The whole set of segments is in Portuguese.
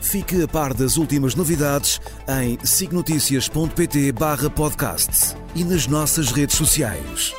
Fique a par das últimas novidades em sicnoticias.pt/podcast e nas nossas redes sociais.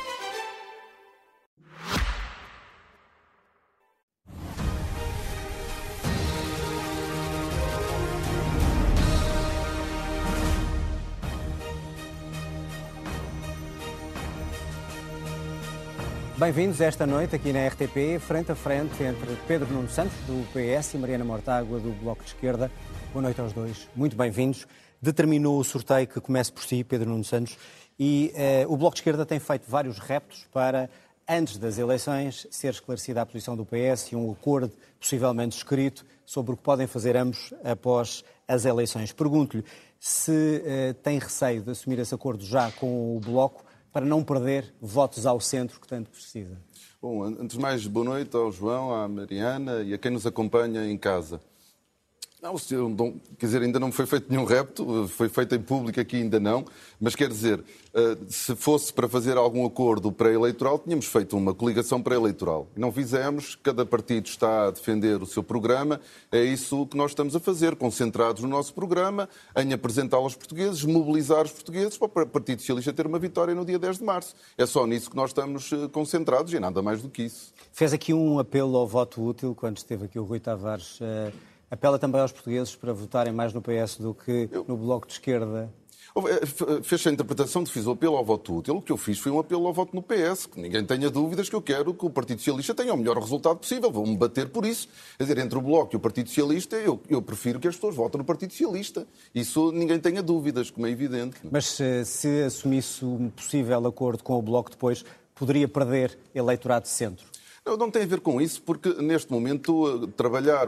Bem-vindos esta noite aqui na RTP, frente a frente entre Pedro Nuno Santos, do PS, e Mariana Mortágua, do Bloco de Esquerda. Boa noite aos dois, muito bem-vindos. Determinou o sorteio que comece por si, Pedro Nuno Santos, e o Bloco de Esquerda tem feito vários reptos para, antes das eleições, ser esclarecida a posição do PS e um acordo possivelmente escrito sobre o que podem fazer ambos após as eleições. Pergunto-lhe se tem receio de assumir esse acordo já com o Bloco, para não perder votos ao centro que tanto precisa. Bom, antes de mais, boa noite ao João, à Mariana e a quem nos acompanha em casa. Quer dizer, ainda não foi feito nenhum repto, foi feito em público aqui ainda não, mas quer dizer, se fosse para fazer algum acordo pré-eleitoral, tínhamos feito uma coligação pré-eleitoral. Não fizemos, cada partido está a defender o seu programa, é isso que nós estamos a fazer, concentrados no nosso programa, em apresentá-lo aos portugueses, mobilizar os portugueses para o Partido Socialista ter uma vitória no dia 10 de março. É só nisso que nós estamos concentrados e nada mais do que isso. Fez aqui um apelo ao voto útil, quando esteve aqui o Rui Tavares... Apela também aos portugueses para votarem mais no PS do que no Bloco de Esquerda? Fez a interpretação de fiz o apelo ao voto útil. O que eu fiz foi um apelo ao voto no PS, que ninguém tenha dúvidas que eu quero que o Partido Socialista tenha o melhor resultado possível. Vou-me bater por isso. Quer dizer, entre o Bloco e o Partido Socialista, eu prefiro que as pessoas votem no Partido Socialista. Isso ninguém tenha dúvidas, como é evidente. Mas se assumisse um possível acordo com o Bloco depois, poderia perder eleitorado de centro? Não tem a ver com isso, porque neste momento o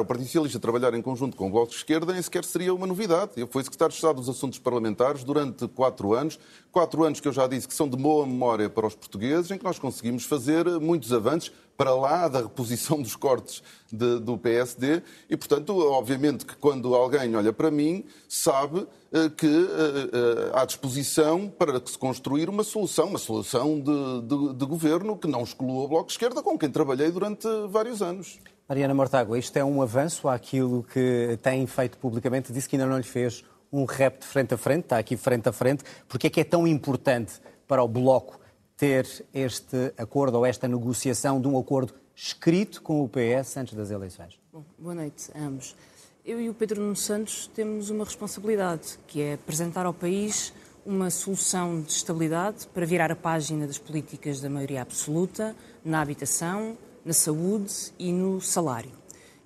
Partido Socialista trabalhar em conjunto com o Bloco de Esquerda nem sequer seria uma novidade. Eu fui secretário de Estado dos Assuntos Parlamentares durante 4 anos que eu já disse que são de boa memória para os portugueses, em que nós conseguimos fazer muitos avanços para lá da reposição dos cortes do PSD e, portanto, obviamente que quando alguém olha para mim, sabe que há disposição para que se construir uma solução de governo que não exclua o Bloco de Esquerda, com quem trabalhei durante vários anos. Mariana Mortágua, isto é um avanço àquilo que tem feito publicamente, disse que ainda não lhe fez um repto frente a frente, está aqui frente a frente. Porque é que é tão importante para o Bloco ter este acordo ou esta negociação de um acordo escrito com o PS antes das eleições? Bom, boa noite a ambos. Eu e o Pedro Nuno Santos temos uma responsabilidade, que é apresentar ao país uma solução de estabilidade para virar a página das políticas da maioria absoluta na habitação, na saúde e no salário.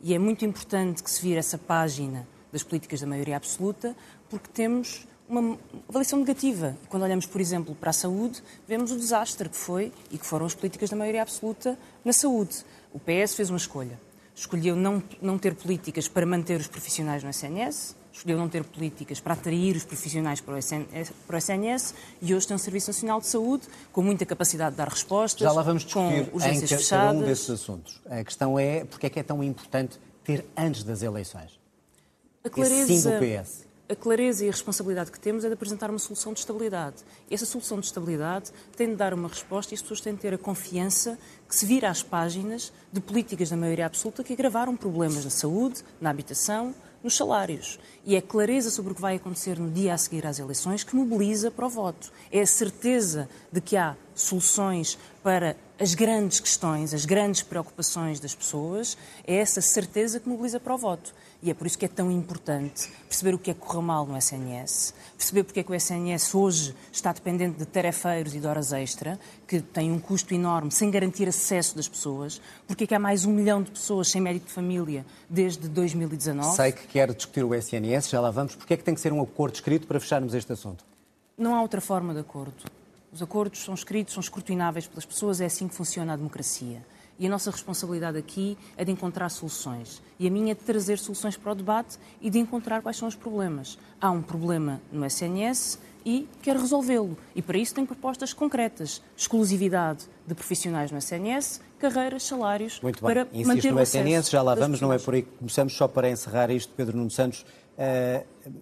E é muito importante que se vire essa página das políticas da maioria absoluta, porque temos uma avaliação negativa. Quando olhamos, por exemplo, para a saúde, vemos o desastre que foi e que foram as políticas da maioria absoluta na saúde. O PS fez uma escolha. Escolheu não ter políticas para manter os profissionais no SNS, escolheu não ter políticas para atrair os profissionais para o SNS e hoje tem um Serviço Nacional de Saúde com muita capacidade de dar respostas. Já lá vamos discutir com urgências fechadas. Um desses assuntos. A questão é porque é que é tão importante ter antes das eleições. A clareza... Esse sim do PS. A clareza e a responsabilidade que temos é de apresentar uma solução de estabilidade. Essa solução de estabilidade tem de dar uma resposta e as pessoas têm de ter a confiança que se vira às páginas de políticas da maioria absoluta que agravaram problemas na saúde, na habitação, nos salários. E é a clareza sobre o que vai acontecer no dia a seguir às eleições que mobiliza para o voto. É a certeza de que há soluções para as grandes questões, as grandes preocupações das pessoas, é essa certeza que mobiliza para o voto. E é por isso que é tão importante perceber o que é que correu mal no SNS, perceber porque é que o SNS hoje está dependente de tarefeiros e de horas extra, que tem um custo enorme, sem garantir acesso das pessoas, porque é que há mais 1 milhão de pessoas sem médico de família desde 2019. Sei que quer discutir o SNS, já lá vamos. Porque é que tem que ser um acordo escrito para fecharmos este assunto? Não há outra forma de acordo. Os acordos são escritos, são escrutináveis pelas pessoas, é assim que funciona a democracia. E a nossa responsabilidade aqui é de encontrar soluções. E a minha é de trazer soluções para o debate e de encontrar quais são os problemas. Há um problema no SNS e quer resolvê-lo. E para isso tem propostas concretas. Exclusividade de profissionais no SNS, carreiras, salários, muito bem. Para insisto manter o acesso. SNS, já lá vamos, não é por aí que começamos, só para encerrar isto, Pedro Nuno Santos.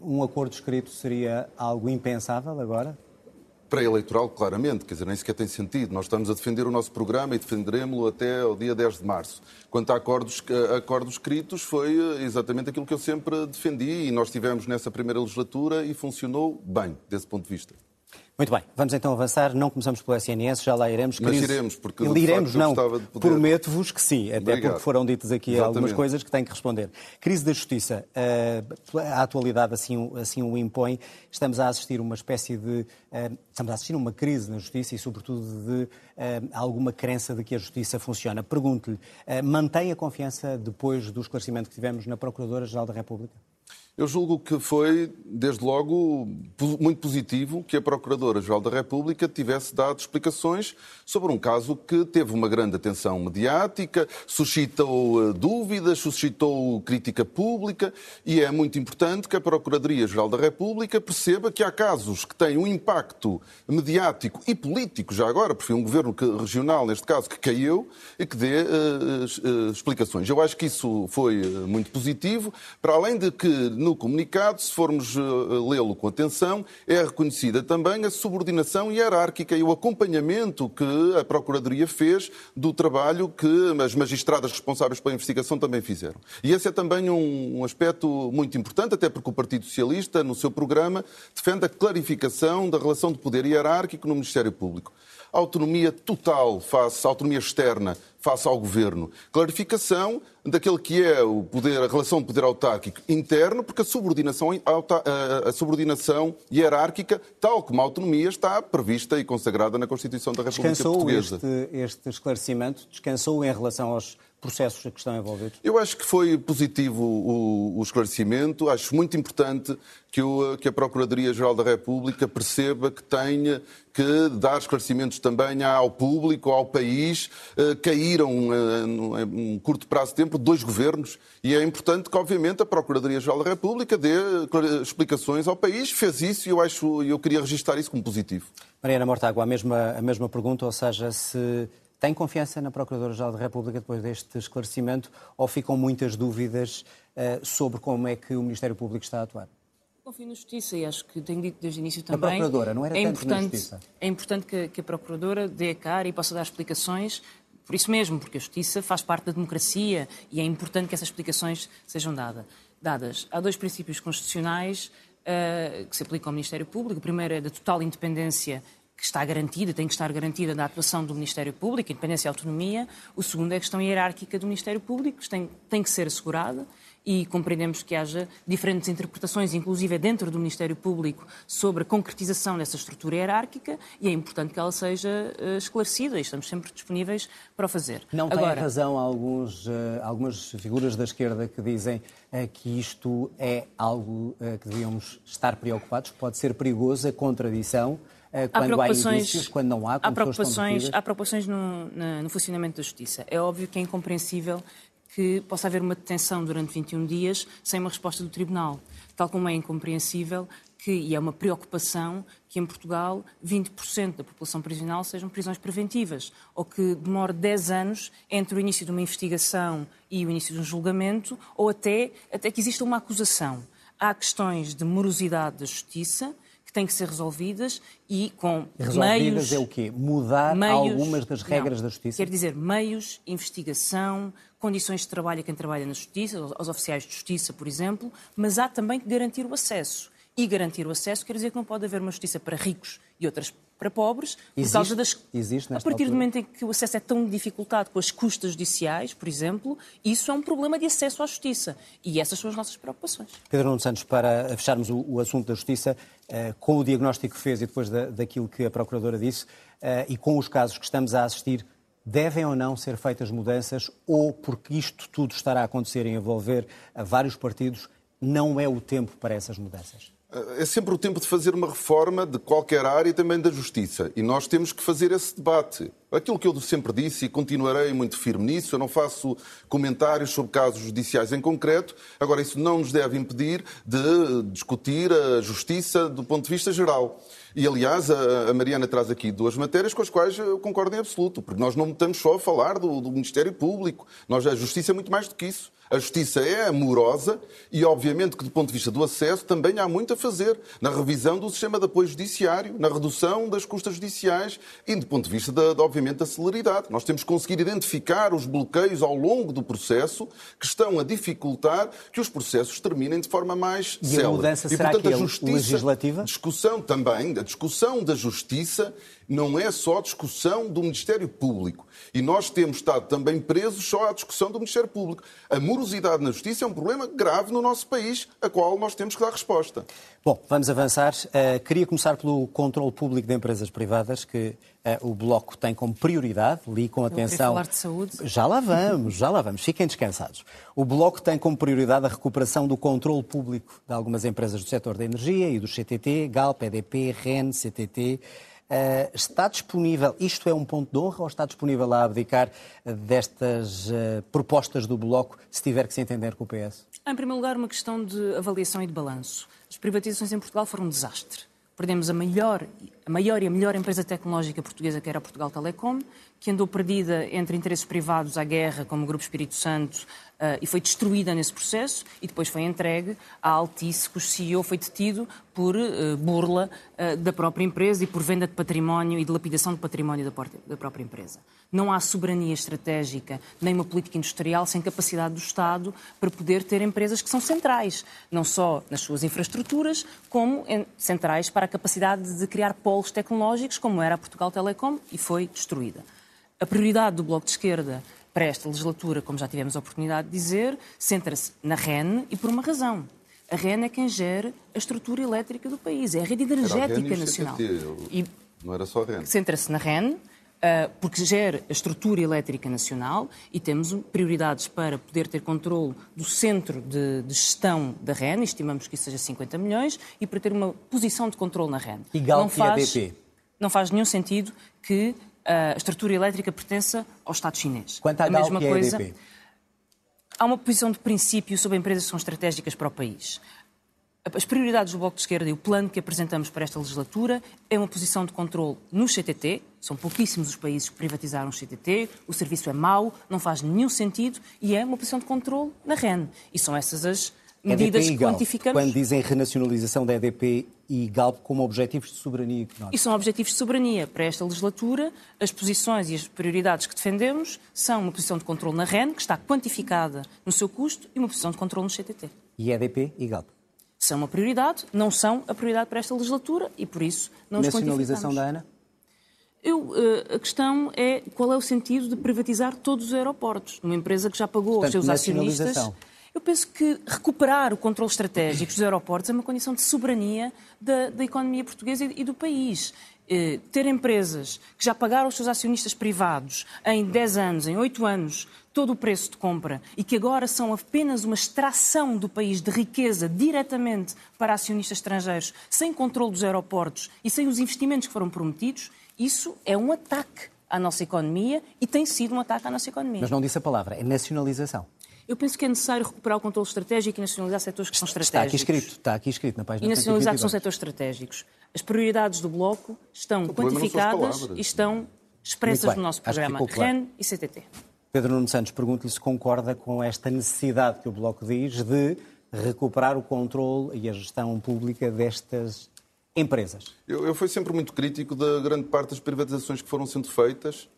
Um acordo escrito seria algo impensável agora? Pré-eleitoral, claramente, quer dizer, nem sequer tem sentido. Nós estamos a defender o nosso programa e defenderemos-lo até ao dia 10 de março. Quanto a acordos escritos, foi exatamente aquilo que eu sempre defendi e nós tivemos nessa primeira legislatura e funcionou bem, desse ponto de vista. Muito bem, vamos então avançar. Não começamos pelo SNS, já lá iremos. Mas iremos, porque iremos, não, prometo-vos que sim, até obrigado. Porque foram ditas aqui exatamente algumas coisas que têm que responder. Crise da justiça, a atualidade assim o impõe. Estamos a assistir uma crise na justiça e sobretudo de alguma crença de que a justiça funciona. Pergunto-lhe, mantém a confiança depois do esclarecimento que tivemos na Procuradora-Geral da República? Eu julgo que foi, desde logo, muito positivo que a Procuradora-Geral da República tivesse dado explicações sobre um caso que teve uma grande atenção mediática, suscitou dúvidas, suscitou crítica pública e é muito importante que a Procuradoria-Geral da República perceba que há casos que têm um impacto mediático e político, já agora, porque foi um governo regional, neste caso, que caiu e que dê explicações. Eu acho que isso foi muito positivo, para além de que no comunicado, se formos lê-lo com atenção, é reconhecida também a subordinação hierárquica e o acompanhamento que a Procuradoria fez do trabalho que as magistradas responsáveis pela investigação também fizeram. E esse é também um aspecto muito importante, até porque o Partido Socialista, no seu programa, defende a clarificação da relação de poder hierárquico no Ministério Público. Autonomia total face à autonomia externa, face ao Governo. Clarificação daquele que é o poder, a relação de poder autárquico interno, porque a subordinação hierárquica, tal como a autonomia, está prevista e consagrada na Constituição da República Portuguesa. Este esclarecimento descansou em relação aos processos que estão envolvidos? Eu acho que foi positivo o esclarecimento. Acho muito importante que a Procuradoria-Geral da República perceba que tenha que dar esclarecimentos também ao público, ao país. Caíram, num curto prazo de tempo, 2 governos e é importante que, obviamente, a Procuradoria-Geral da República dê explicações ao país. Fez isso e eu queria registar isso como positivo. Mariana Mortágua, a mesma pergunta, ou seja, se tem confiança na Procuradora-Geral da República depois deste esclarecimento ou ficam muitas dúvidas sobre como é que o Ministério Público está a atuar? Confio na Justiça e acho que tenho dito desde o início também. A Procuradora, não era tanto na Justiça? É importante que a Procuradora dê a cara e possa dar explicações, por isso mesmo, porque a Justiça faz parte da democracia e é importante que essas explicações sejam dadas. Há 2 princípios constitucionais que se aplicam ao Ministério Público. O primeiro é da total independência que está garantida, tem que estar garantida na atuação do Ministério Público, independência e autonomia. O segundo é a questão hierárquica do Ministério Público, que tem que ser assegurada e compreendemos que haja diferentes interpretações, inclusive dentro do Ministério Público, sobre a concretização dessa estrutura hierárquica e é importante que ela seja esclarecida e estamos sempre disponíveis para o fazer. Não agora, tem razão algumas figuras da esquerda que dizem que isto é algo que devíamos estar preocupados, pode ser perigoso a contradição. Quando há indícios, quando não há, quando há preocupações no funcionamento da justiça. É óbvio que é incompreensível que possa haver uma detenção durante 21 dias sem uma resposta do Tribunal, tal como é incompreensível e é uma preocupação que em Portugal 20% da população prisional sejam prisões preventivas, ou que demore 10 anos entre o início de uma investigação e o início de um julgamento, ou até que exista uma acusação. Há questões de morosidade da justiça que têm que ser resolvidas e com resolvidas meios... Resolvidas é o quê? Mudar algumas das regras da Justiça? Quer dizer, meios, investigação, condições de trabalho a quem trabalha na Justiça, aos oficiais de Justiça, por exemplo, mas há também que garantir o acesso. E garantir o acesso quer dizer que não pode haver uma Justiça para ricos e outras para pobres, por causa das... Existe nesta altura. A partir do momento em que o acesso é tão dificultado com as custas judiciais, por exemplo, isso é um problema de acesso à justiça. E essas são as nossas preocupações. Pedro Nuno Santos, para fecharmos o assunto da justiça, com o diagnóstico que fez e depois daquilo que a Procuradora disse, e com os casos que estamos a assistir, devem ou não ser feitas mudanças, ou porque isto tudo estará a acontecer e envolver vários partidos, não é o tempo para essas mudanças? É sempre o tempo de fazer uma reforma de qualquer área e também da justiça. E nós temos que fazer esse debate. Aquilo que eu sempre disse, e continuarei muito firme nisso, eu não faço comentários sobre casos judiciais em concreto. Agora, isso não nos deve impedir de discutir a justiça do ponto de vista geral. E, aliás, a Mariana traz aqui duas matérias com as quais eu concordo em absoluto, porque nós não estamos só a falar do Ministério Público. A justiça é muito mais do que isso. A justiça é amorosa e, obviamente, que do ponto de vista do acesso também há muito a fazer na revisão do sistema de apoio judiciário, na redução das custas judiciais e do ponto de vista, obviamente, da celeridade. Nós temos que conseguir identificar os bloqueios ao longo do processo que estão a dificultar que os processos terminem de forma mais célere. E a mudança será que é legislativa? Discussão também, a discussão da justiça não é só discussão do Ministério Público. E nós temos estado também presos só à discussão do Ministério Público. A morosidade na justiça é um problema grave no nosso país, a qual nós temos que dar resposta. Bom, vamos avançar. Queria começar pelo controle público de empresas privadas, que o Bloco tem como prioridade, li com atenção... Falar de saúde. Já lá vamos, fiquem descansados. O Bloco tem como prioridade a recuperação do controle público de algumas empresas do setor da energia e do CTT, GALP, EDP, REN, CTT... Está disponível, isto é um ponto de honra, ou está disponível a abdicar destas propostas do Bloco, se tiver que se entender com o PS? Em primeiro lugar, uma questão de avaliação e de balanço. As privatizações em Portugal foram um desastre. Perdemos a maior e a melhor empresa tecnológica portuguesa, que era a Portugal Telecom, que andou perdida entre interesses privados à guerra, como o Grupo Espírito Santo, e foi destruída nesse processo, e depois foi entregue à Altice, cujo CEO foi detido por burla da própria empresa e por venda de património e de lapidação de património da própria empresa. Não há soberania estratégica, nem uma política industrial sem capacidade do Estado para poder ter empresas que são centrais, não só nas suas infraestruturas, como centrais para a capacidade de criar polos tecnológicos, como era a Portugal Telecom, e foi destruída. A prioridade do Bloco de Esquerda para esta legislatura, como já tivemos a oportunidade de dizer, centra-se na REN, e por uma razão. A REN é quem gera a estrutura elétrica do país, é a rede energética nacional. Não era só a REN. Centra-se na REN, porque gera a estrutura elétrica nacional, e temos prioridades para poder ter controle do centro de gestão da REN, estimamos que isso seja 50 milhões, e para ter uma posição de controle na REN. E GALP e ADP? Não faz nenhum sentido que a estrutura elétrica pertença ao Estado chinês. Quanto à GALP, mesma coisa, a EDP? Há uma posição de princípio sobre empresas que são estratégicas para o país. As prioridades do Bloco de Esquerda e o plano que apresentamos para esta legislatura é uma posição de controle no CTT. São pouquíssimos os países que privatizaram o CTT, o serviço é mau, não faz nenhum sentido, e é uma posição de controle na REN. E são essas as medidas que quantificamos. Quando dizem renacionalização da EDP e GALP como objetivos de soberania económica. E são objetivos de soberania. Para esta legislatura, as posições e as prioridades que defendemos são uma posição de controle na REN, que está quantificada no seu custo, e uma posição de controle no CTT. E EDP e GALP? São uma prioridade, não são a prioridade para esta legislatura, e por isso não os quantificamos. Nacionalização da ANA? A questão é qual é o sentido de privatizar todos os aeroportos, numa empresa que já pagou aos seus acionistas. Eu penso que recuperar o controle estratégico dos aeroportos é uma condição de soberania da economia portuguesa e do país. Ter empresas que já pagaram aos seus acionistas privados em 10 anos, em 8 anos, todo o preço de compra, e que agora são apenas uma extração do país de riqueza diretamente para acionistas estrangeiros, sem controle dos aeroportos e sem os investimentos que foram prometidos, isso é um ataque à nossa economia, e tem sido um ataque à nossa economia. Mas não disse a palavra, é nacionalização. Eu penso que é necessário recuperar o controle estratégico e nacionalizar setores que são estratégicos. Está aqui escrito na página. E nacionalizar que são setores estratégicos. As prioridades do Bloco estão quantificadas e estão expressas no nosso programa, REN e CTT. Pedro Nuno Santos, pergunto-lhe se concorda com esta necessidade que o Bloco diz de recuperar o controle e a gestão pública destas empresas. Eu fui sempre muito crítico da grande parte das privatizações que foram sendo feitas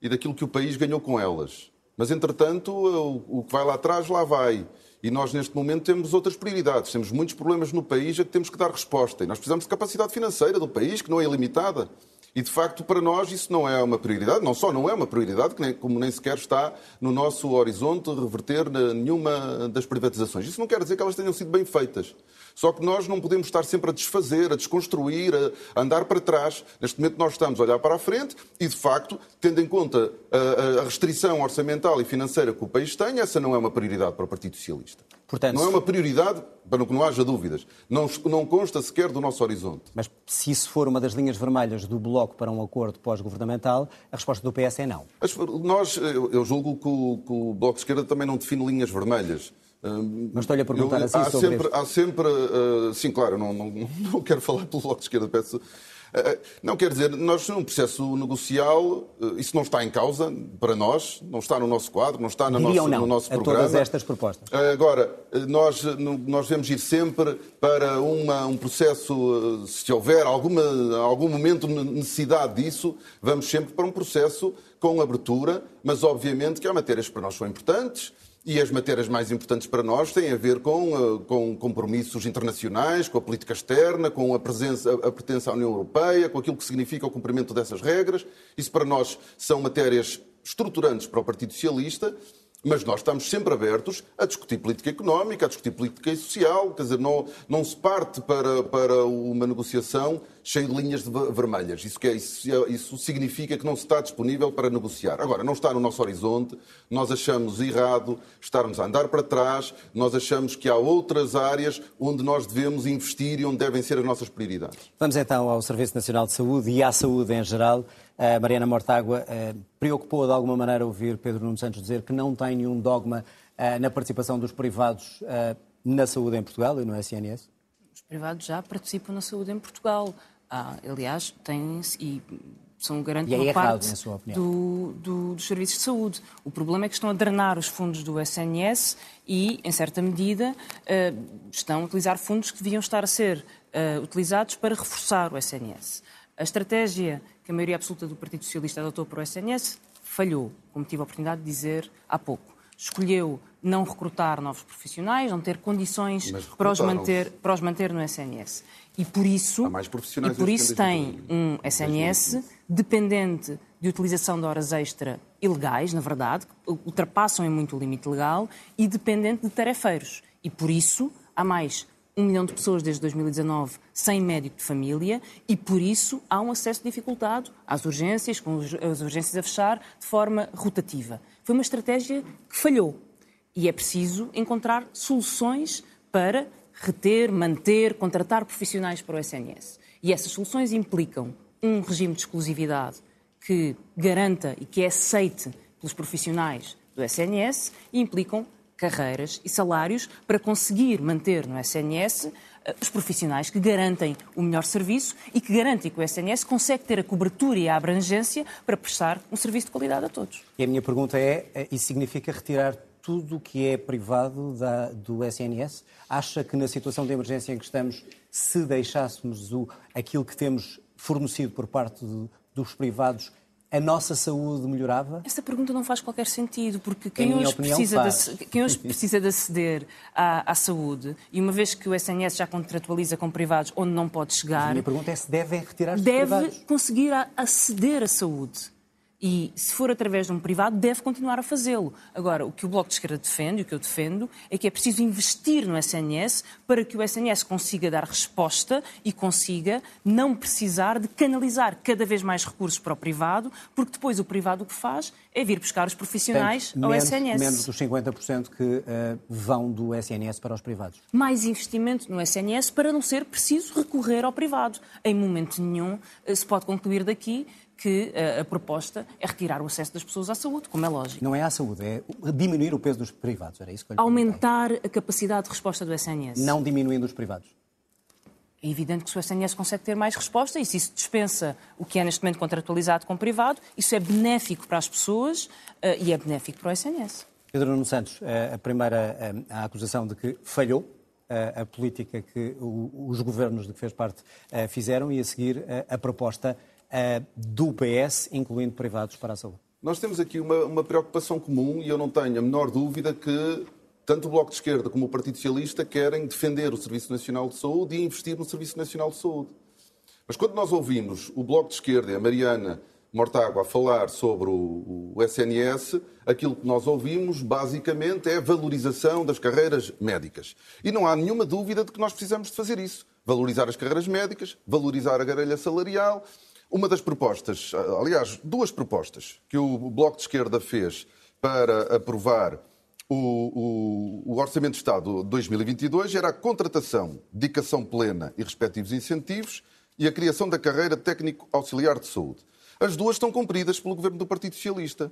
e daquilo que o país ganhou com elas. Mas, entretanto, o que vai lá atrás, lá vai. E nós, neste momento, temos outras prioridades. Temos muitos problemas no país a que temos que dar resposta. E nós precisamos de capacidade financeira do país, que não é ilimitada. E, de facto, para nós isso não é uma prioridade. Não só não é uma prioridade, como nem sequer está no nosso horizonte reverter nenhuma das privatizações. Isso não quer dizer que elas tenham sido bem feitas. Só que nós não podemos estar sempre a desfazer, a desconstruir, a andar para trás. Neste momento nós estamos a olhar para a frente e, de facto, tendo em conta a restrição orçamental e financeira que o país tem, essa não é uma prioridade para o Partido Socialista. Portanto, não é uma prioridade, para que não haja dúvidas, não consta sequer do nosso horizonte. Mas se isso for uma das linhas vermelhas do Bloco para um acordo pós-governamental, a resposta do PS é não. Eu julgo que o Bloco de Esquerda também não define linhas vermelhas. Mas estou-lhe a perguntar assim sobre sempre, isto. Há sempre... sim, claro, não quero falar pelo Bloco de Esquerda, peço... Não, quer dizer, nós num processo negocial, isso não está em causa para nós, não está no nosso quadro, não está no nosso programa. A todas estas propostas. Agora, nós devemos ir sempre para um processo, se houver algum momento necessidade disso, vamos sempre para um processo com abertura, mas obviamente que há matérias que para nós são importantes. E as matérias mais importantes para nós têm a ver com compromissos internacionais, com a política externa, com a pertença à União Europeia, com aquilo que significa o cumprimento dessas regras. Isso para nós são matérias estruturantes para o Partido Socialista, mas nós estamos sempre abertos a discutir política económica, a discutir política social. Quer dizer, não se parte para uma negociação cheia de linhas vermelhas. Isso significa que não se está disponível para negociar. Agora, não está no nosso horizonte, nós achamos errado estarmos a andar para trás, nós achamos que há outras áreas onde nós devemos investir e onde devem ser as nossas prioridades. Vamos então ao Serviço Nacional de Saúde e à saúde em geral. A Mariana Mortágua preocupou de alguma maneira ouvir Pedro Nuno Santos dizer que não tem nenhum dogma na participação dos privados na saúde em Portugal e no SNS? Os privados já participam na saúde em Portugal. Aliás, têm-se e são grande uma parte dos serviços de saúde. O problema é que estão a drenar os fundos do SNS e, em certa medida, estão a utilizar fundos que deviam estar a ser utilizados para reforçar o SNS. A estratégia que a maioria absoluta do Partido Socialista adotou para o SNS falhou, como tive a oportunidade de dizer há pouco. Escolheu não recrutar novos profissionais, não ter condições para os manter no SNS. E por isso, tem um SNS dependente de utilização de horas extra ilegais, na verdade, que ultrapassam em muito o limite legal, e dependente de tarefeiros. E por isso há mais 1 milhão de pessoas desde 2019 sem médico de família e por isso há um acesso dificultado às urgências, com as urgências a fechar de forma rotativa. Foi uma estratégia que falhou e é preciso encontrar soluções para reter, manter, contratar profissionais para o SNS. E essas soluções implicam um regime de exclusividade que garanta e que é aceite pelos profissionais do SNS e implicam carreiras e salários para conseguir manter no SNS os profissionais que garantem o melhor serviço e que garantem que o SNS consegue ter a cobertura e a abrangência para prestar um serviço de qualidade a todos. E a minha pergunta é, isso significa retirar tudo o que é privado do SNS? Acha que na situação de emergência em que estamos, se deixássemos aquilo que temos fornecido por parte dos privados, a nossa saúde melhorava? Essa pergunta não faz qualquer sentido, porque quem hoje precisa de aceder à saúde, e uma vez que o SNS já contratualiza com privados onde não pode chegar... A minha pergunta é se deve retirar os privados. Deve conseguir aceder à saúde. E, se for através de um privado, deve continuar a fazê-lo. Agora, o que o Bloco de Esquerda defende, o que eu defendo, é que é preciso investir no SNS para que o SNS consiga dar resposta e consiga não precisar de canalizar cada vez mais recursos para o privado, porque depois o privado o que faz é vir buscar os profissionais ao SNS. Menos dos 50% que vão do SNS para os privados. Mais investimento no SNS para não ser preciso recorrer ao privado. Em momento nenhum se pode concluir daqui que a proposta é retirar o acesso das pessoas à saúde, como é lógico. Não é à saúde, é diminuir o peso dos privados. Era isso que eu lhe Aumentar perguntei. A capacidade de resposta do SNS. Não diminuindo os privados. É evidente que o SNS consegue ter mais resposta e se isso dispensa o que é neste momento contratualizado com o privado, isso é benéfico para as pessoas e é benéfico para o SNS. Pedro Nuno Santos, a primeira a acusação de que falhou a política que os governos de que fez parte fizeram e a seguir a proposta do PS, incluindo privados para a saúde. Nós temos aqui uma preocupação comum e eu não tenho a menor dúvida que tanto o Bloco de Esquerda como o Partido Socialista querem defender o Serviço Nacional de Saúde e investir no Serviço Nacional de Saúde. Mas quando nós ouvimos o Bloco de Esquerda e a Mariana Mortágua a falar sobre o SNS, aquilo que nós ouvimos basicamente é a valorização das carreiras médicas. E não há nenhuma dúvida de que nós precisamos de fazer isso. Valorizar as carreiras médicas, valorizar a grelha salarial. Uma das propostas, aliás, duas propostas que o Bloco de Esquerda fez para aprovar o Orçamento de Estado de 2022 era a contratação, dedicação plena e respectivos incentivos e a criação da carreira técnico auxiliar de saúde. As duas estão cumpridas pelo governo do Partido Socialista.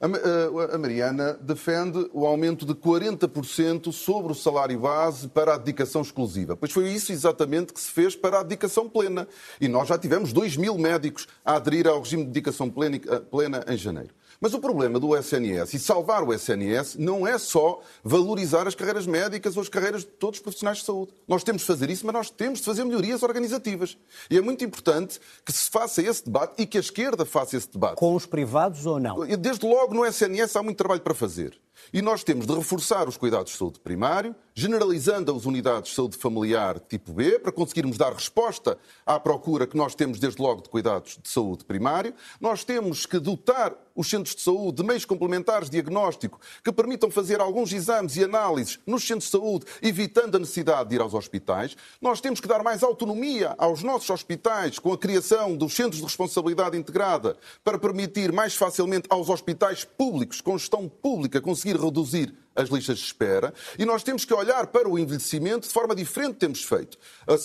A Mariana defende o aumento de 40% sobre o salário base para a dedicação exclusiva. Pois foi isso exatamente que se fez para a dedicação plena. E nós já tivemos 2 mil médicos a aderir ao regime de dedicação plena em janeiro. Mas o problema do SNS e salvar o SNS não é só valorizar as carreiras médicas ou as carreiras de todos os profissionais de saúde. Nós temos de fazer isso, mas nós temos de fazer melhorias organizativas. E é muito importante que se faça esse debate e que a esquerda faça esse debate. Com os privados ou não? Desde logo no SNS há muito trabalho para fazer. E nós temos de reforçar os cuidados de saúde primário, generalizando as unidades de saúde familiar tipo B, para conseguirmos dar resposta à procura que nós temos desde logo de cuidados de saúde primário. Nós temos que dotar os centros de saúde de meios complementares de diagnóstico que permitam fazer alguns exames e análises nos centros de saúde, evitando a necessidade de ir aos hospitais. Nós temos que dar mais autonomia aos nossos hospitais com a criação dos centros de responsabilidade integrada para permitir mais facilmente aos hospitais públicos, com gestão pública, conseguir reduzir as listas de espera, e nós temos que olhar para o envelhecimento de forma diferente que temos feito.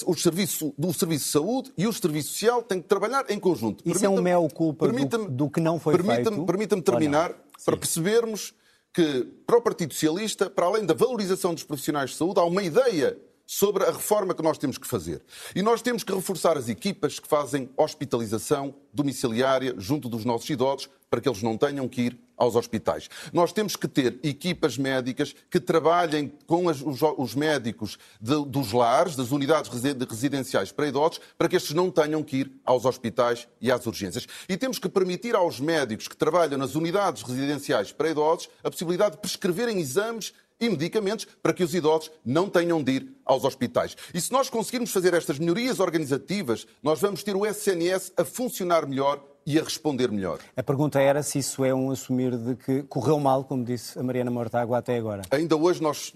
O serviço de saúde e o serviço social têm que trabalhar em conjunto. Isso é um mea culpa do que não foi feito? Permita-me terminar para percebermos que, para o Partido Socialista, para além da valorização dos profissionais de saúde, há uma ideia sobre a reforma que nós temos que fazer. E nós temos que reforçar as equipas que fazem hospitalização domiciliária junto dos nossos idosos, para que eles não tenham que ir aos hospitais. Nós temos que ter equipas médicas que trabalhem com os médicos dos lares, das unidades residenciais para idosos, para que estes não tenham que ir aos hospitais e às urgências. E temos que permitir aos médicos que trabalham nas unidades residenciais para idosos a possibilidade de prescreverem exames e medicamentos para que os idosos não tenham de ir aos hospitais. E se nós conseguirmos fazer estas melhorias organizativas, nós vamos ter o SNS a funcionar melhor e a responder melhor. A pergunta era se isso é um assumir de que correu mal, como disse a Mariana Mortágua até agora. Ainda hoje nós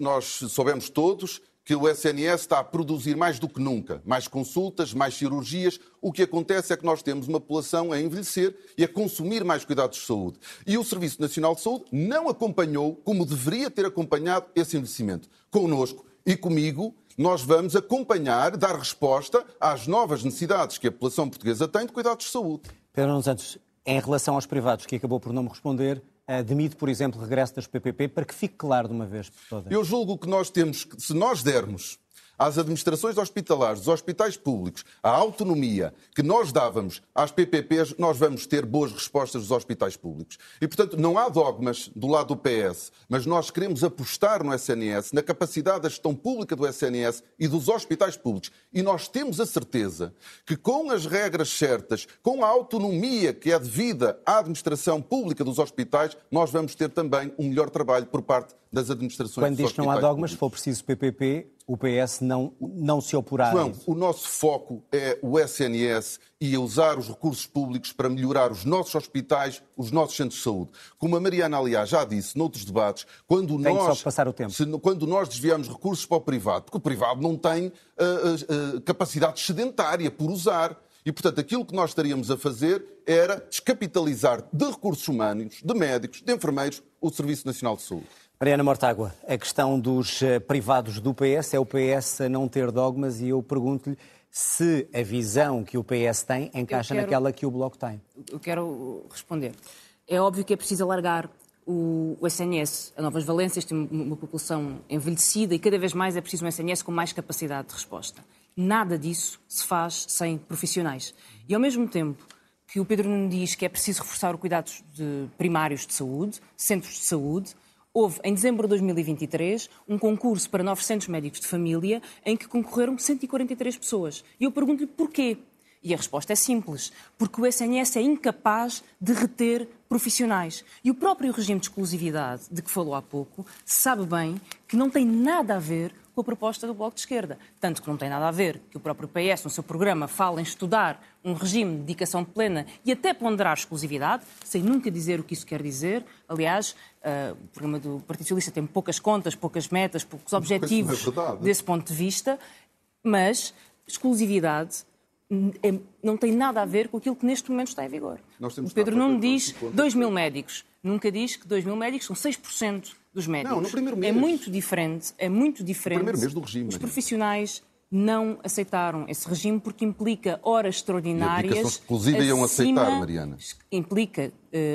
soubemos todos que o SNS está a produzir mais do que nunca, mais consultas, mais cirurgias. O que acontece é que nós temos uma população a envelhecer e a consumir mais cuidados de saúde. E o Serviço Nacional de Saúde não acompanhou, como deveria ter acompanhado, esse envelhecimento. Connosco e comigo, nós vamos acompanhar, dar resposta às novas necessidades que a população portuguesa tem de cuidados de saúde. Pedro Nuno Santos, em relação aos privados, que acabou por não me responder, admite, por exemplo, o regresso das PPP, para que fique claro de uma vez por todas. Eu julgo que nós temos que, se nós dermos às administrações hospitalares, dos hospitais públicos, a autonomia que nós dávamos às PPPs, nós vamos ter boas respostas dos hospitais públicos. E, portanto, não há dogmas do lado do PS, mas nós queremos apostar no SNS, na capacidade da gestão pública do SNS e dos hospitais públicos. E nós temos a certeza que, com as regras certas, com a autonomia que é devida à administração pública dos hospitais, nós vamos ter também um melhor trabalho por parte das administrações dos hospitais públicos. Quando diz que não há dogmas, se for preciso PPP... O PS não se oporá. João, o nosso foco é o SNS e usar os recursos públicos para melhorar os nossos hospitais, os nossos centros de saúde. Como a Mariana, aliás, já disse noutros debates, quando nós desviamos recursos para o privado, porque o privado não tem capacidade sedentária por usar. E, portanto, aquilo que nós estaríamos a fazer era descapitalizar de recursos humanos, de médicos, de enfermeiros, o Serviço Nacional de Saúde. Mariana Mortágua, a questão dos privados do PS é o PS a não ter dogmas e eu pergunto-lhe se a visão que o PS tem encaixa naquela que o Bloco tem. Eu quero responder. É óbvio que é preciso alargar o SNS a novas valências, tem uma população envelhecida e cada vez mais é preciso um SNS com mais capacidade de resposta. Nada disso se faz sem profissionais. E ao mesmo tempo que o Pedro Nuno diz que é preciso reforçar os cuidados primários de saúde, centros de saúde, houve, em dezembro de 2023, um concurso para 900 médicos de família em que concorreram 143 pessoas. E eu pergunto-lhe porquê. E a resposta é simples, porque o SNS é incapaz de reter profissionais. E o próprio regime de exclusividade de que falou há pouco sabe bem que não tem nada a ver com a proposta do Bloco de Esquerda. Tanto que não tem nada a ver que o próprio PS, no seu programa, fala em estudar um regime de dedicação plena e até ponderar exclusividade, sem nunca dizer o que isso quer dizer. Aliás, o programa do Partido Socialista tem poucas contas, poucas metas, poucos objetivos desse ponto de vista, mas exclusividade não tem nada a ver com aquilo que neste momento está em vigor. O Pedro Nuno diz 2 mil médicos. Nunca diz que 2 mil médicos são 6% dos médicos. Não, no primeiro mês. É muito diferente. No primeiro mês do regime. Os profissionais não aceitaram esse regime porque implica horas extraordinárias... E a aplicação exclusiva iam aceitar, Mariana. Implica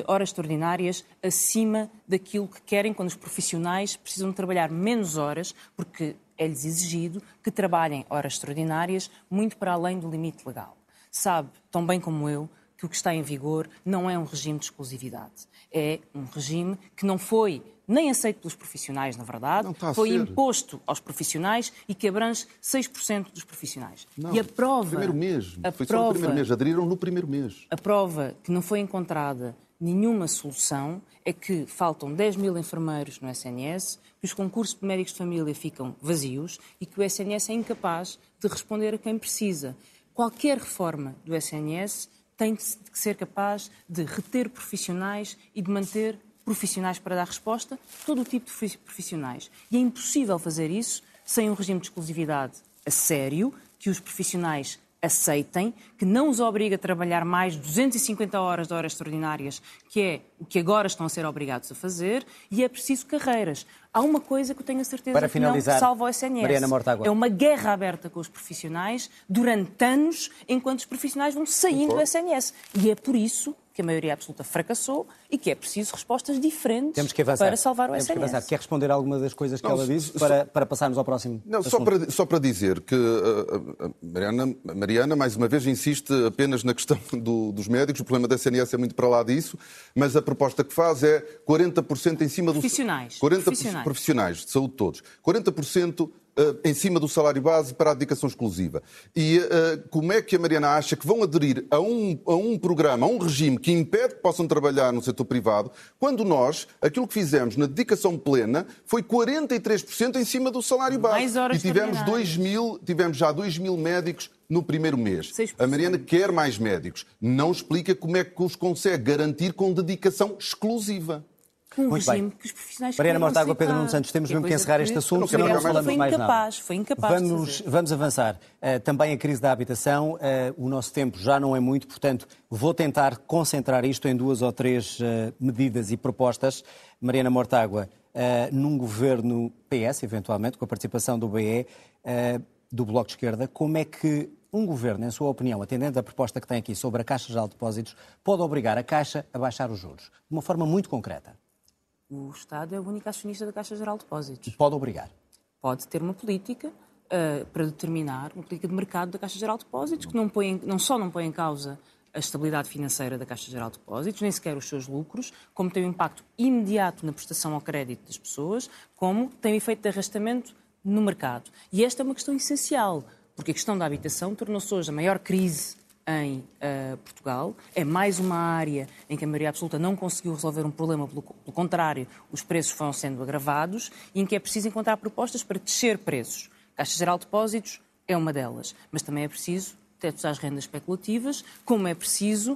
horas extraordinárias acima daquilo que querem quando os profissionais precisam de trabalhar menos horas, porque... é-lhes exigido que trabalhem horas extraordinárias muito para além do limite legal. Sabe, tão bem como eu, que o que está em vigor não é um regime de exclusividade. É um regime que não foi nem aceito pelos profissionais, na verdade, foi imposto aos profissionais e que abrange 6% dos profissionais. Não, e a prova... Primeiro mês. Foi só no primeiro mês. Aderiram no primeiro mês. A prova que não foi encontrada nenhuma solução é que faltam 10 mil enfermeiros no SNS, que os concursos de médicos de família ficam vazios e que o SNS é incapaz de responder a quem precisa. Qualquer reforma do SNS tem que ser capaz de reter profissionais e de manter profissionais para dar resposta a todo o tipo de profissionais. E é impossível fazer isso sem um regime de exclusividade a sério, que os profissionais aceitem, que não os obriga a trabalhar mais 250 horas de horas extraordinárias, que é o que agora estão a ser obrigados a fazer, e é preciso carreiras. Há uma coisa que eu tenho a certeza que não salva o SNS. Mariana Mortágua. É uma guerra aberta com os profissionais durante anos, enquanto os profissionais vão saindo do SNS. E é por isso que a maioria absoluta fracassou e que é preciso respostas diferentes para salvar o SNS. Temos que avançar. Quer responder a alguma das coisas que ela disse para passarmos ao próximo assunto? Só para dizer que a Mariana, mais uma vez, insiste apenas na questão dos médicos. O problema da SNS é muito para lá disso, mas a proposta que faz é 40% em cima dos... Profissionais de saúde todos. 40% em cima do salário base para a dedicação exclusiva. E como é que a Mariana acha que vão aderir a um programa, a um regime que impede que possam trabalhar no setor privado, quando nós, aquilo que fizemos na dedicação plena, foi 43% em cima do salário base. E tivemos já 2 mil médicos no primeiro mês. 6%. A Mariana quer mais médicos. Não explica como é que os consegue garantir com dedicação exclusiva. Um muito regime bem. Que os profissionais... Mariana Mortágua, Pedro Nuno Santos, temos mesmo que encerrar este assunto. Foi incapaz vamos avançar. Também a crise da habitação, o nosso tempo já não é muito, portanto vou tentar concentrar isto em 2 ou 3 medidas e propostas. Mariana Mortágua, num governo PS, eventualmente, com a participação do BE, do Bloco de Esquerda, como é que um governo, em sua opinião, atendendo à proposta que tem aqui sobre a Caixa Geral de Depósitos, pode obrigar a Caixa a baixar os juros? De uma forma muito concreta. O Estado é o único acionista da Caixa Geral de Depósitos. Pode obrigar? Pode ter uma política para determinar, uma política de mercado da Caixa Geral de Depósitos, que não só não põe em causa a estabilidade financeira da Caixa Geral de Depósitos, nem sequer os seus lucros, como tem um impacto imediato na prestação ao crédito das pessoas, como tem um efeito de arrastamento no mercado. E esta é uma questão essencial, porque a questão da habitação tornou-se hoje a maior crise em Portugal. É mais uma área em que a maioria absoluta não conseguiu resolver um problema, pelo contrário, os preços foram sendo agravados e em que é preciso encontrar propostas para descer preços. A Caixa Geral de Depósitos é uma delas, mas também é preciso tetos às rendas especulativas, como é preciso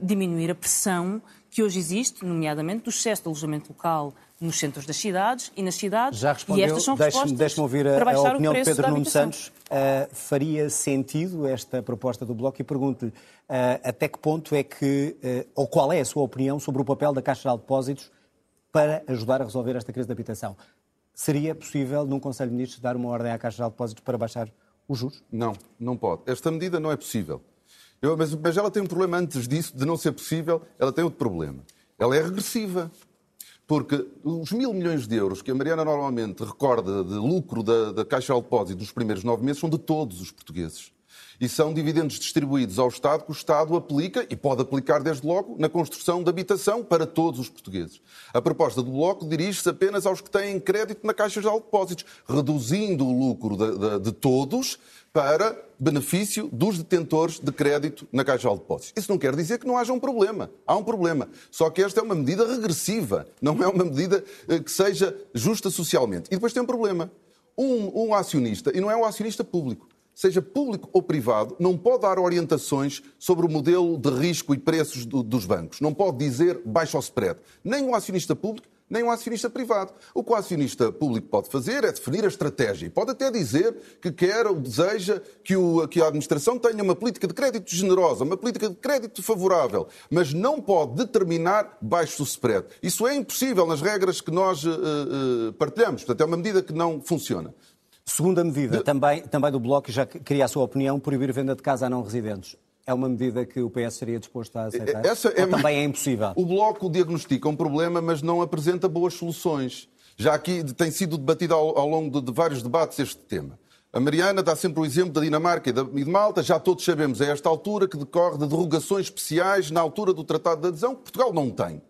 diminuir a pressão que hoje existe, nomeadamente do excesso de alojamento local nos centros das cidades e nas cidades. Já respondeu, e estas são respostas. Deixe-me ouvir a opinião de Pedro Nuno Santos. Faria sentido esta proposta do Bloco? E pergunto-lhe até que ponto é que, ou qual é a sua opinião sobre o papel da Caixa Geral de Depósitos para ajudar a resolver esta crise de habitação? Seria possível, num Conselho de Ministros, dar uma ordem à Caixa Geral de Depósitos para baixar os juros? Não, não pode. Esta medida não é possível. Mas ela tem um problema antes disso, de não ser possível, ela tem outro problema. Ela é regressiva. Porque os 1.000 milhões de euros que a Mariana normalmente recorda de lucro da Caixa de Depósitos nos primeiros 9 meses são de todos os portugueses. e são dividendos distribuídos ao Estado, que o Estado aplica, e pode aplicar desde logo, na construção de habitação para todos os portugueses. A proposta do Bloco dirige-se apenas aos que têm crédito na Caixa Geral de Depósitos, reduzindo o lucro de todos para benefício dos detentores de crédito na Caixa Geral de Depósitos. Isso não quer dizer que não haja um problema. Há um problema. Só que esta é uma medida regressiva, não é uma medida que seja justa socialmente. E depois tem um problema. Um acionista, e não é um acionista público, seja público ou privado, não pode dar orientações sobre o modelo de risco e preços dos bancos. Não pode dizer baixa o spread. Nem um acionista público, nem um acionista privado. O que o acionista público pode fazer é definir a estratégia. E pode até dizer que quer ou deseja que a administração tenha uma política de crédito generosa, uma política de crédito favorável, mas não pode determinar baixo spread. Isso é impossível nas regras que nós partilhamos. Portanto, é uma medida que não funciona. Segunda medida, também do Bloco, já queria a sua opinião, proibir venda de casa a não residentes. É uma medida que o PS seria disposto a aceitar? Também é impossível? O Bloco diagnostica um problema, mas não apresenta boas soluções. Já aqui tem sido debatido ao longo de vários debates este tema. A Mariana dá sempre o exemplo da Dinamarca e de Malta. Já todos sabemos, a esta altura, que decorre de derrogações especiais na altura do Tratado de Adesão, que Portugal não tem.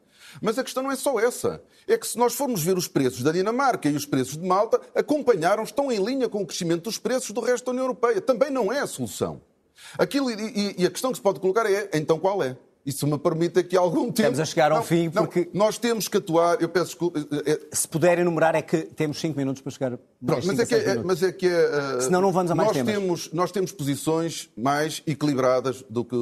Mas a questão não é só essa. É que se nós formos ver os preços da Dinamarca e os preços de Malta, acompanharam, estão em linha com o crescimento dos preços do resto da União Europeia. Também não é a solução. Aquilo, e a questão que se pode colocar é, então qual é? E se me permite aqui algum tempo... Estamos a chegar ao fim porque... Não, nós temos que atuar, eu peço desculpa... Se puder enumerar é que temos 5 minutos para chegar... Pronto, mas é que senão não vamos a mais temas. Nós temos posições mais equilibradas do que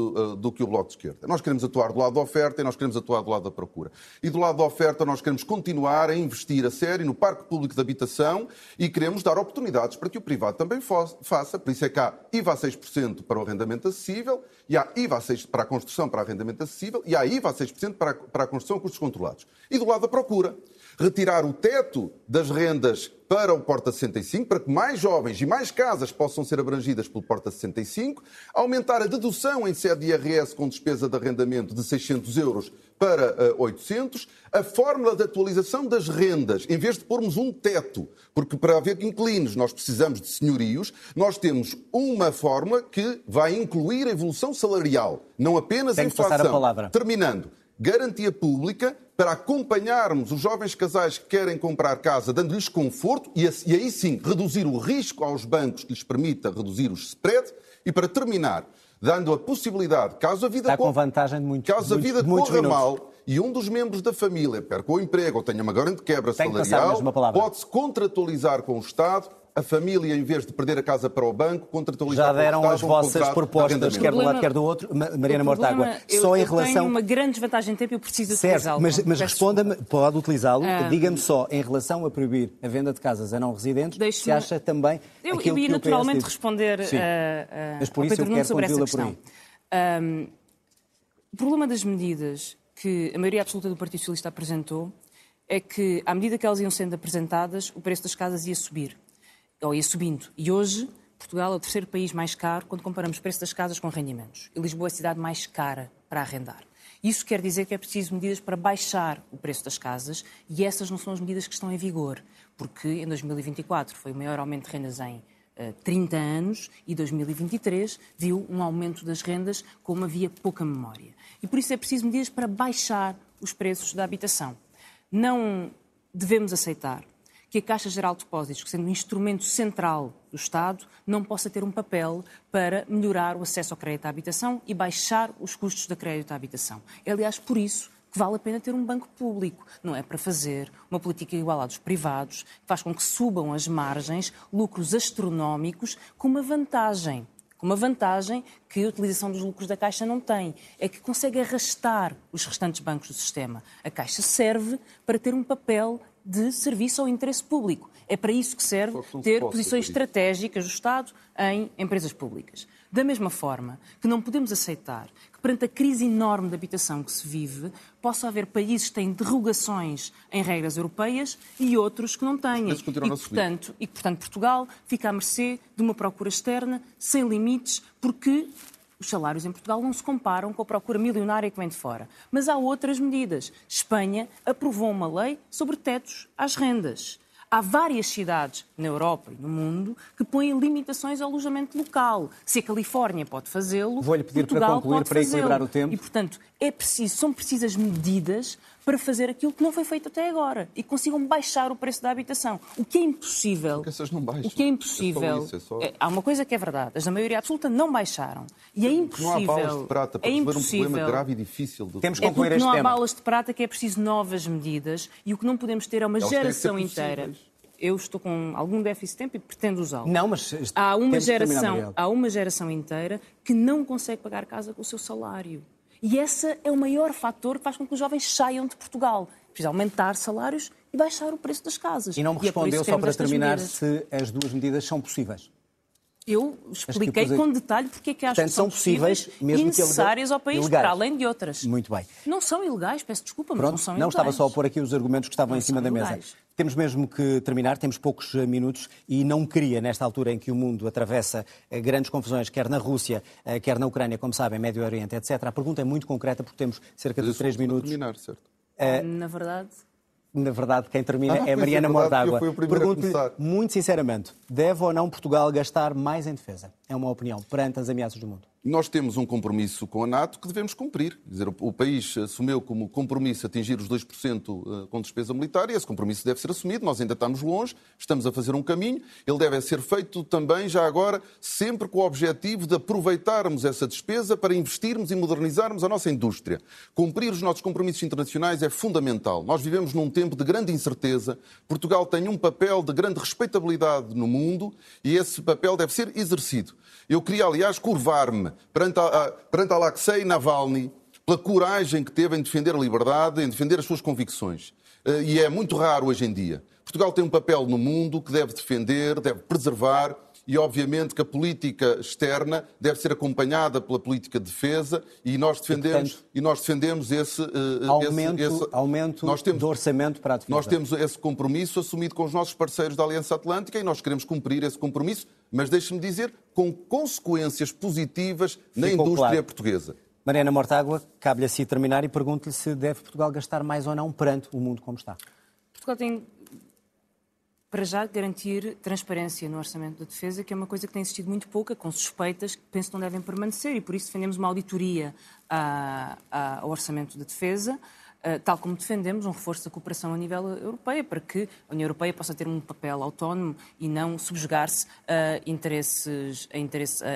o Bloco de Esquerda. Nós queremos atuar do lado da oferta e nós queremos atuar do lado da procura. E do lado da oferta nós queremos continuar a investir a sério no parque público de habitação e queremos dar oportunidades para que o privado também faça. Por isso é que há IVA a 6% para o arrendamento acessível e há IVA a 6% para a construção para arrendamento acessível e há IVA a 6% para a construção a custos controlados. E do lado da procura, retirar o teto das rendas para o Porta 65, para que mais jovens e mais casas possam ser abrangidas pelo Porta 65, aumentar a dedução em sede de IRS com despesa de arrendamento de 600 euros para 800, a fórmula de atualização das rendas, em vez de pormos um teto, porque para haver inquilinos nós precisamos de senhorios, nós temos uma fórmula que vai incluir a evolução salarial, não apenas a inflação. Tenho que passar a palavra. Terminando, garantia pública para acompanharmos os jovens casais que querem comprar casa, dando-lhes conforto e aí sim reduzir o risco aos bancos que lhes permita reduzir os spread e para terminar, dando a possibilidade, caso a vida corra mal e um dos membros da família perca o emprego ou tenha uma grande quebra salarial, pode-se contratualizar com o Estado. A família, em vez de perder a casa para o banco, contratualizar... Já deram as vossas propostas, quer de um lado, quer do outro. Mariana Mortágua, só em relação... Eu tenho uma grande desvantagem de tempo e eu preciso utilizá-lo. Mas responda-me, pode utilizá-lo. Diga-me só, em relação a proibir a venda de casas a não residentes, se acha também... Eu ia naturalmente responder ao Pedro Nuno sobre essa questão. O problema das medidas que a maioria absoluta do Partido Socialista apresentou é que, à medida que elas iam sendo apresentadas, o preço das casas ia subir. Ou ia subindo. E hoje, Portugal é o terceiro país mais caro quando comparamos o preço das casas com rendimentos. E Lisboa é a cidade mais cara para arrendar. Isso quer dizer que é preciso medidas para baixar o preço das casas e essas não são as medidas que estão em vigor, porque em 2024 foi o maior aumento de rendas em 30 anos e 2023 viu um aumento das rendas como havia pouca memória. E por isso é preciso medidas para baixar os preços da habitação. Não devemos aceitar que a Caixa Geral de Depósitos, que sendo um instrumento central do Estado, não possa ter um papel para melhorar o acesso ao crédito à habitação e baixar os custos de crédito à habitação. É, aliás, por isso que vale a pena ter um banco público. Não é para fazer uma política igual à dos privados, que faz com que subam as margens, lucros astronómicos, com uma vantagem que a utilização dos lucros da Caixa não tem, é que consegue arrastar os restantes bancos do sistema. A Caixa serve para ter um papel de serviço ao interesse público. É para isso que serve ter posições estratégicas do Estado em empresas públicas. Da mesma forma que não podemos aceitar que, perante a crise enorme de habitação que se vive, possa haver países que têm derrogações em regras europeias e outros que não têm. E, portanto, Portugal fica à mercê de uma procura externa sem limites, porque os salários em Portugal não se comparam com a procura milionária que vem de fora. Mas há outras medidas. Espanha aprovou uma lei sobre tetos às rendas. Há várias cidades na Europa e no mundo que põem limitações ao alojamento local. Se a Califórnia pode fazê-lo, vou-lhe pedir Portugal para concluir, para equilibrar o tempo. E, portanto, é preciso, são precisas medidas para fazer aquilo que não foi feito até agora e consigam baixar o preço da habitação. O que é impossível. Porque essas não baixam. O que é impossível. Há uma coisa que é verdade. As da maioria absoluta não baixaram. E é impossível. Não há balas de prata para resolver um problema grave e difícil. Temos que concluir este tema. Não há balas de prata, que é preciso novas medidas e o que não podemos ter é uma geração inteira. Eu estou com algum déficit de tempo e pretendo usá-lo. Não, mas há uma geração inteira que não consegue pagar casa com o seu salário. E esse é o maior fator que faz com que os jovens saiam de Portugal. Precisa aumentar salários e baixar o preço das casas. E não me respondeu, só para terminar, se as duas medidas são possíveis. Eu expliquei com detalhe porque é que acho que são possíveis e necessárias ao país, para além de outras. Muito bem. Não são ilegais, peço desculpa, mas não são ilegais. Não estava só a pôr aqui os argumentos que estavam em cima da mesa. Temos mesmo que terminar, temos poucos minutos e não queria, nesta altura em que o mundo atravessa grandes confusões, quer na Rússia, quer na Ucrânia, como sabem, Médio Oriente, etc. A pergunta é muito concreta porque temos cerca de 3 minutos. Terminar, certo? Na verdade, quem termina é Mariana Mortágua. Pergunto-lhe, muito sinceramente, deve ou não Portugal gastar mais em defesa? É uma opinião, perante as ameaças do mundo. Nós temos um compromisso com a NATO que devemos cumprir. Quer dizer, o país assumiu como compromisso atingir os 2% com despesa militar e esse compromisso deve ser assumido. Nós ainda estamos longe, estamos a fazer um caminho. Ele deve ser feito também, já agora, sempre com o objetivo de aproveitarmos essa despesa para investirmos e modernizarmos a nossa indústria. Cumprir os nossos compromissos internacionais é fundamental. Nós vivemos num tempo de grande incerteza. Portugal tem um papel de grande respeitabilidade no mundo e esse papel deve ser exercido. Eu queria, aliás, curvar-me perante Alexei Navalny pela coragem que teve em defender a liberdade, em defender as suas convicções. E é muito raro hoje em dia. Portugal tem um papel no mundo que deve defender, deve preservar e, obviamente, que a política externa deve ser acompanhada pela política de defesa e nós defendemos, esse aumento do orçamento para a defesa. Nós temos esse compromisso assumido com os nossos parceiros da Aliança Atlântica e nós queremos cumprir esse compromisso, mas deixe-me dizer, com consequências positivas na indústria portuguesa. Mariana Mortágua, cabe-lhe a si terminar e pergunto-lhe se deve Portugal gastar mais ou não perante o mundo como está. Portugal tem, para já, garantir transparência no orçamento da defesa, que é uma coisa que tem existido muito pouca, com suspeitas que penso que não devem permanecer, e por isso defendemos uma auditoria ao orçamento da defesa, tal como defendemos um reforço da cooperação a nível europeia, para que a União Europeia possa ter um papel autónomo e não subjugar-se a interesses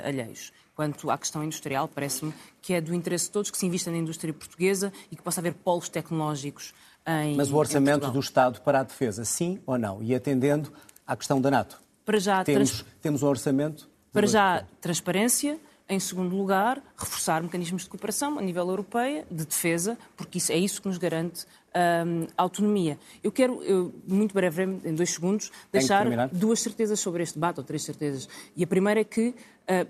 alheios. Quanto à questão industrial, parece-me que é do interesse de todos que se invista na indústria portuguesa e que possa haver polos tecnológicos em Mas o orçamento do Estado para a defesa, sim ou não? E atendendo à questão da NATO. Para já, temos um orçamento. Para já, transparência. Em segundo lugar, reforçar mecanismos de cooperação a nível europeu, de defesa, porque isso é isso que nos garante autonomia. Eu quero, muito brevemente, em 2 segundos, deixar duas certezas sobre este debate, ou 3 certezas. E a primeira é que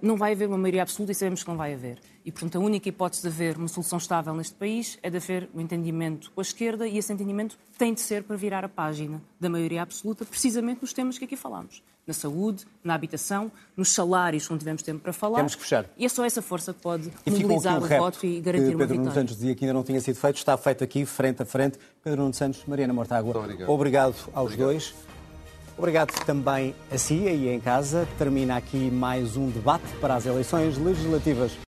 não vai haver uma maioria absoluta e sabemos que não vai haver. E, portanto, a única hipótese de haver uma solução estável neste país é de haver um entendimento com a esquerda e esse entendimento tem de ser para virar a página da maioria absoluta, precisamente nos temas que aqui falámos. Na saúde, na habitação, nos salários, onde tivemos tempo para falar. Temos que fechar. E é só essa força que pode mobilizar o voto e garantir uma vitória. Pedro Nuno Santos dizia que ainda não tinha sido feito, está feito aqui, frente a frente. Pedro Nuno Santos, Mariana Mortágua, obrigado aos dois. Obrigado também a si, aí em casa. Termina aqui mais um debate para as eleições legislativas.